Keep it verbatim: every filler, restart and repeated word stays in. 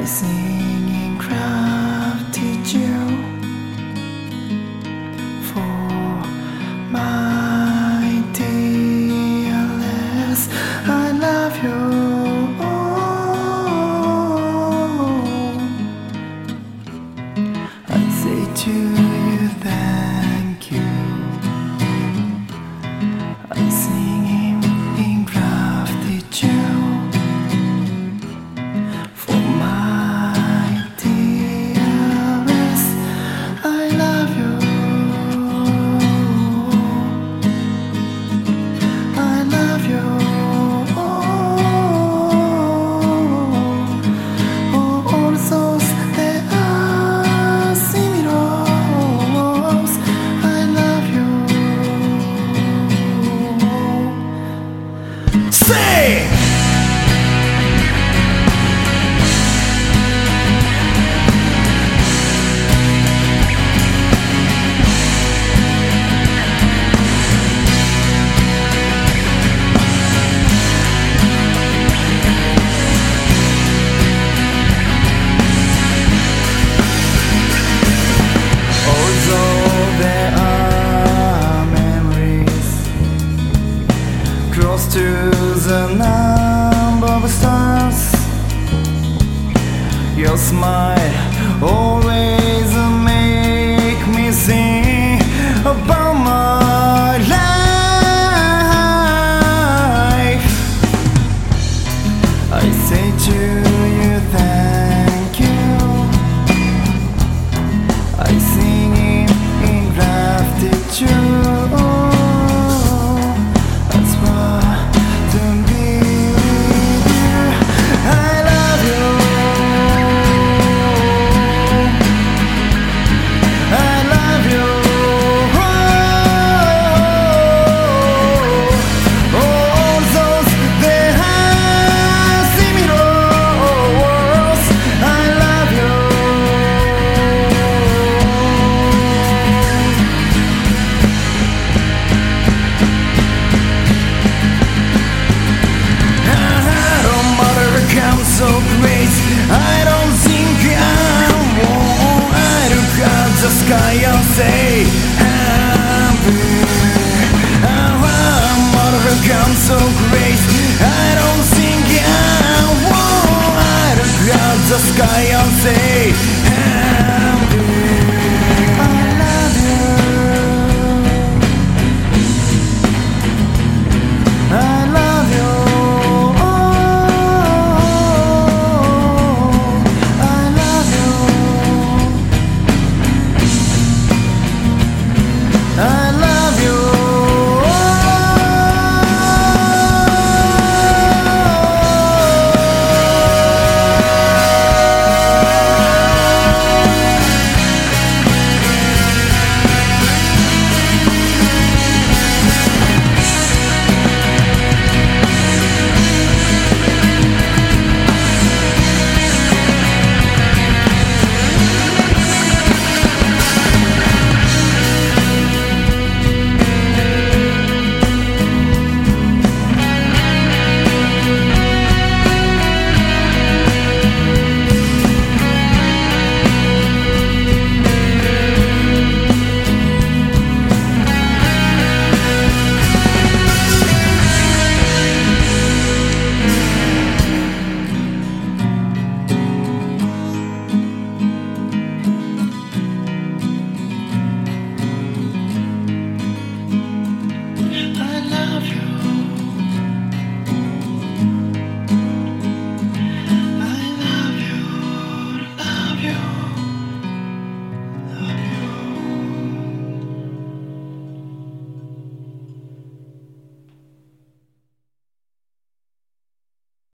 I sing in gratitude for my dearest. I love you all. I say to you thank you. I sing in gratitude.To the number of stars, your smile always make me think about my life. I say to you that